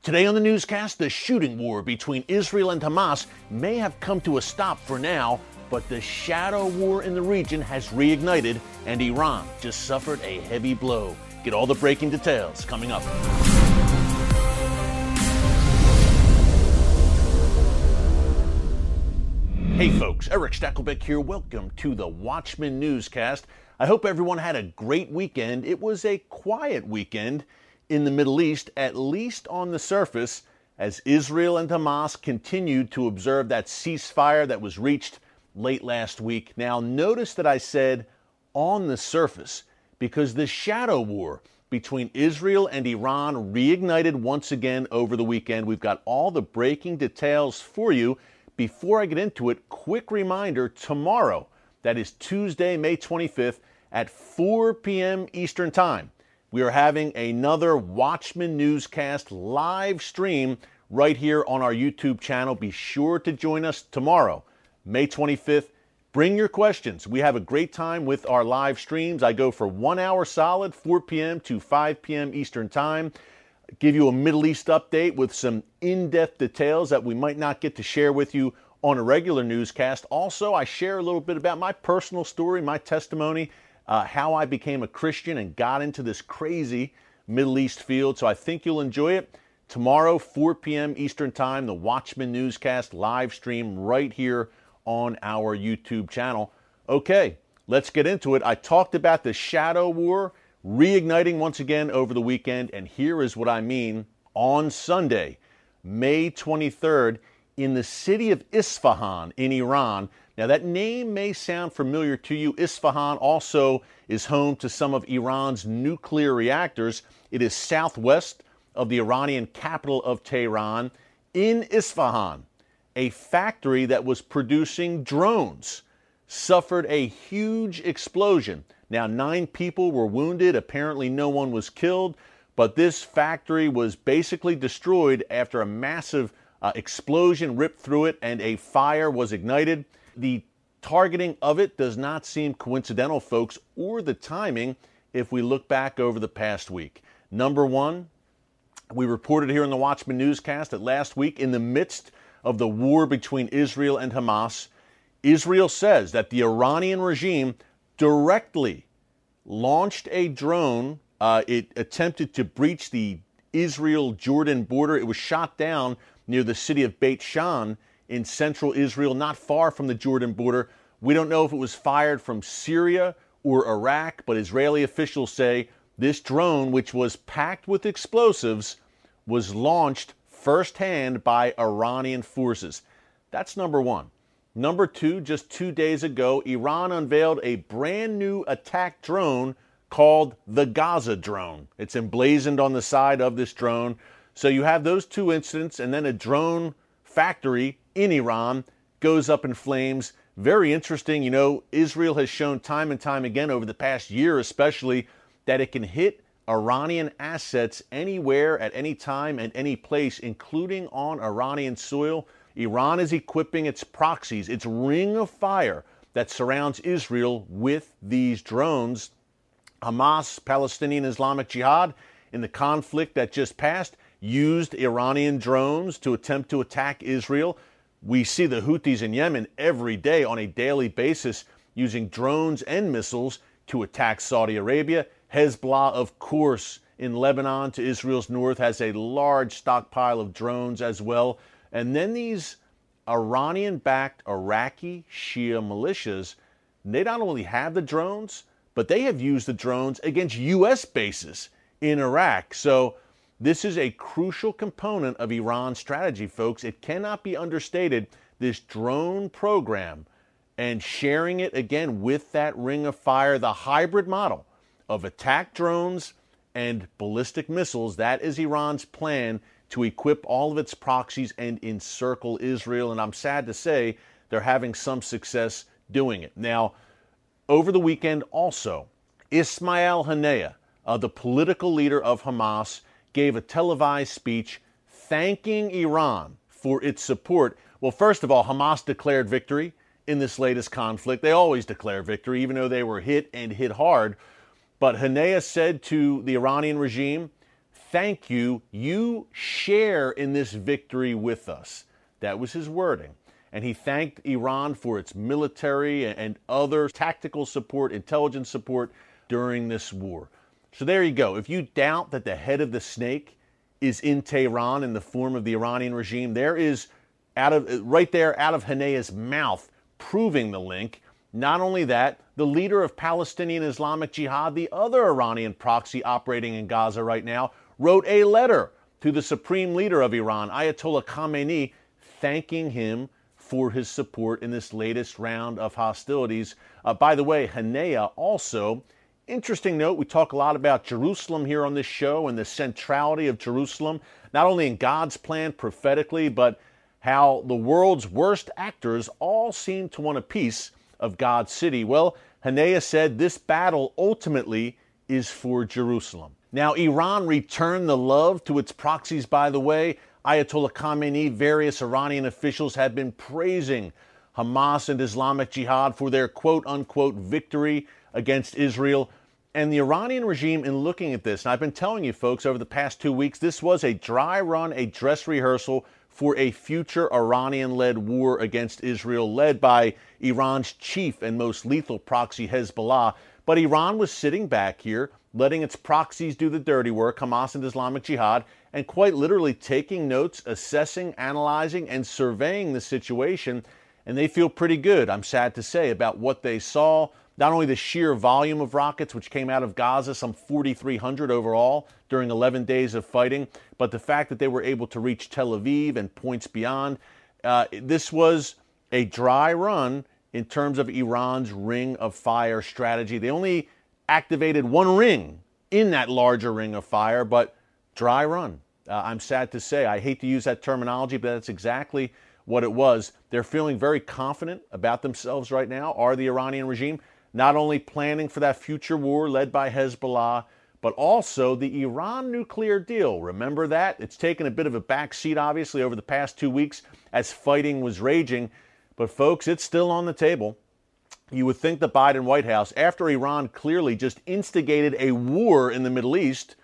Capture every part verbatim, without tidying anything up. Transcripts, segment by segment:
Today on the newscast, the shooting war between Israel and Hamas may have come to a stop for now, but the shadow war in the region has reignited, and Iran just suffered a heavy blow. Get all the breaking details coming up. Hey folks, Erick Stakelbeck here. Welcome to the Watchman Newscast. I hope everyone had a great weekend. It was a quiet weekend in the Middle East, at least on the surface, as Israel and Hamas continued to observe that ceasefire that was reached late last week. Now, notice that I said on the surface, because the shadow war between Israel and Iran reignited once again over the weekend. We've got all the breaking details for you. Before I get into it, quick reminder, tomorrow, that is Tuesday, May twenty-fifth, at four p.m. Eastern Time, we are having another Watchman Newscast live stream right here on our YouTube channel. Be sure to join us tomorrow, May twenty-fifth. Bring your questions. We have a great time with our live streams. I go for one hour solid, four p.m. to five p.m. Eastern Time. Give you a Middle East update with some in-depth details that we might not get to share with you on a regular newscast. Also, I share a little bit about my personal story, my testimony, Uh, how I became a Christian and got into this crazy Middle East field. So I think you'll enjoy it. Tomorrow, four p.m. Eastern Time, the Watchman Newscast live stream right here on our YouTube channel. Okay, let's get into it. I talked about the shadow war reigniting once again over the weekend, and here is what I mean. On Sunday, May twenty-third, in the city of Isfahan in Iran. Now, that name may sound familiar to you. Isfahan also is home to some of Iran's nuclear reactors. It is southwest of the Iranian capital of Tehran. In Isfahan, a factory that was producing drones suffered a huge explosion. Now, nine people were wounded. Apparently, no one was killed, but this factory was basically destroyed after a massive uh, explosion ripped through it and a fire was ignited. The targeting of it does not seem coincidental, folks, or the timing if we look back over the past week. Number one, we reported here in the Watchman Newscast that last week, in the midst of the war between Israel and Hamas, Israel says that the Iranian regime directly launched a drone. Uh, it attempted to breach the Israel-Jordan border. It was shot down near the city of Beit Shan in central Israel, not far from the Jordan border. We don't know if it was fired from Syria or Iraq, but Israeli officials say this drone, which was packed with explosives, was launched firsthand by Iranian forces. That's number one. Number two, just two days ago, Iran unveiled a brand new attack drone called the Gaza drone. It's emblazoned on the side of this drone. So you have those two incidents, and then a drone factory in Iran goes up in flames. Very interesting. You know, Israel has shown time and time again over the past year especially that it can hit Iranian assets anywhere, at any time, and any place, including on Iranian soil. Iran is equipping its proxies, its ring of fire that surrounds Israel, with these drones. Hamas, Palestinian Islamic Jihad, in the conflict that just passed, used Iranian drones to attempt to attack Israel. We see the Houthis in Yemen every day on a daily basis using drones and missiles to attack Saudi Arabia. Hezbollah, of course, in Lebanon to Israel's north, has a large stockpile of drones as well. And then these Iranian-backed Iraqi Shia militias, they not only have the drones, but they have used the drones against U S bases in Iraq. So this is a crucial component of Iran's strategy, folks. It cannot be understated, this drone program and sharing it again with that ring of fire, the hybrid model of attack drones and ballistic missiles. That is Iran's plan to equip all of its proxies and encircle Israel. And I'm sad to say they're having some success doing it. Now, over the weekend also, Ismail Haniyeh, uh, the political leader of Hamas, gave a televised speech thanking Iran for its support. Well, first of all, Hamas declared victory in this latest conflict. They always declare victory, even though they were hit and hit hard. But Haniyeh said to the Iranian regime, "Thank you. You share in this victory with us." That was his wording. And he thanked Iran for its military and other tactical support, intelligence support during this war. So there you go. If you doubt that the head of the snake is in Tehran in the form of the Iranian regime, there is, out of right there, out of Haniyeh's mouth, proving the link. Not only that, the leader of Palestinian Islamic Jihad, the other Iranian proxy operating in Gaza right now, wrote a letter to the supreme leader of Iran, Ayatollah Khamenei, thanking him for his support in this latest round of hostilities. Uh, by the way, Haniyeh also, interesting note, we talk a lot about Jerusalem here on this show and the centrality of Jerusalem, not only in God's plan prophetically, but how the world's worst actors all seem to want a piece of God's city. Well, Haniyeh said this battle ultimately is for Jerusalem. Now, Iran returned the love to its proxies, by the way. Ayatollah Khamenei, various Iranian officials have been praising Hamas and Islamic Jihad for their quote-unquote victory against Israel. And the Iranian regime, in looking at this, and I've been telling you folks over the past two weeks, this was a dry run, a dress rehearsal for a future Iranian-led war against Israel, led by Iran's chief and most lethal proxy, Hezbollah. But Iran was sitting back here, letting its proxies do the dirty work, Hamas and Islamic Jihad, and quite literally taking notes, assessing, analyzing, and surveying the situation. And they feel pretty good, I'm sad to say, about what they saw. Not only the sheer volume of rockets which came out of Gaza, some four thousand three hundred overall during eleven days of fighting, but the fact that they were able to reach Tel Aviv and points beyond. Uh, this was a dry run in terms of Iran's ring of fire strategy. They only activated one ring in that larger ring of fire, but dry run. Uh, I'm sad to say. I hate to use that terminology, but that's exactly what it was. They're feeling very confident about themselves right now, are the Iranian regime, not only planning for that future war led by Hezbollah, but also the Iran nuclear deal. Remember that? It's taken a bit of a backseat, obviously, over the past two weeks as fighting was raging. But folks, it's still on the table. You would think the Biden White House, after Iran clearly just instigated a war in the Middle East,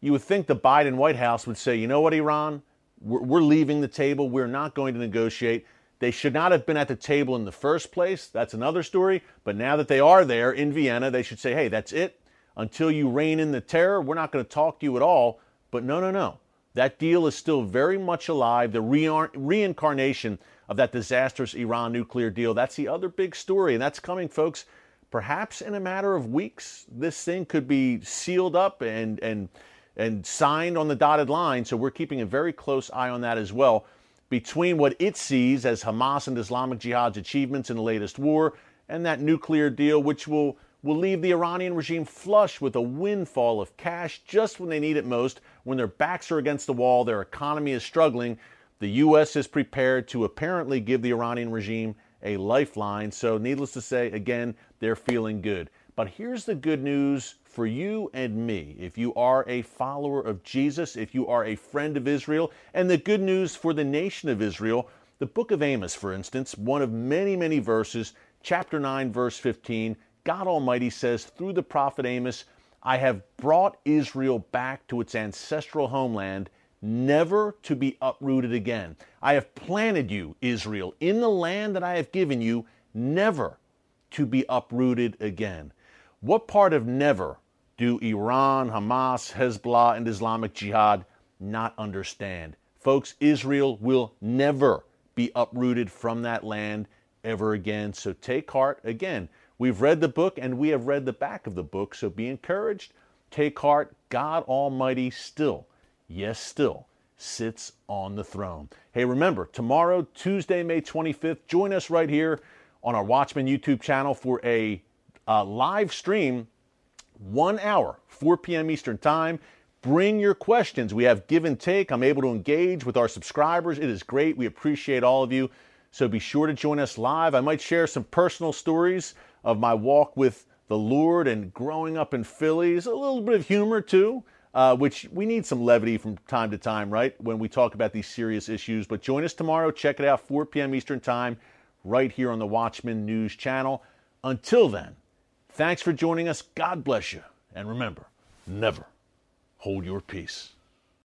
you would think the Biden White House would say, you know what, Iran, we're, we're leaving the table. We're not going to negotiate. They should not have been at the table in the first place. That's another story. But now that they are there in Vienna, they should say, hey, that's it. Until you rein in the terror, we're not going to talk to you at all. But no, no, no. That deal is still very much alive. The re- reincarnation of that disastrous Iran nuclear deal. That's the other big story. And that's coming, folks. Perhaps in a matter of weeks, this thing could be sealed up and and and signed on the dotted line, so we're keeping a very close eye on that as well. Between what it sees as Hamas and Islamic Jihad's achievements in the latest war and that nuclear deal, which will, will leave the Iranian regime flush with a windfall of cash just when they need it most, when their backs are against the wall, their economy is struggling, the U S is prepared to apparently give the Iranian regime a lifeline. So needless to say, again, they're feeling good. But here's the good news for you and me. If you are a follower of Jesus, if you are a friend of Israel, and the good news for the nation of Israel, the book of Amos, for instance, one of many, many verses, chapter nine, verse fifteen, God Almighty says through the prophet Amos, I have brought Israel back to its ancestral homeland, never to be uprooted again. I have planted you, Israel, in the land that I have given you, never to be uprooted again. What part of never do Iran, Hamas, Hezbollah, and Islamic Jihad not understand? Folks, Israel will never be uprooted from that land ever again. So take heart. Again, we've read the book and we have read the back of the book, so be encouraged. Take heart. God Almighty still, yes, still sits on the throne. Hey, remember, tomorrow, Tuesday, May twenty-fifth, join us right here on our Watchman YouTube channel for a Uh, live stream, one hour, four p.m. Eastern Time, Bring your questions. We have give and take. I'm able to engage with our subscribers. It is great. We appreciate all of you. So be sure to join us live. I might share some personal stories of my walk with the Lord and growing up in Philly. It's a little bit of humor too, uh, which we need some levity from time to time, right? When we talk about these serious issues. But join us tomorrow. Check it out, four p m Eastern Time, right here on the Watchman News Channel. Until then, thanks for joining us. God bless you. And remember, never hold your peace.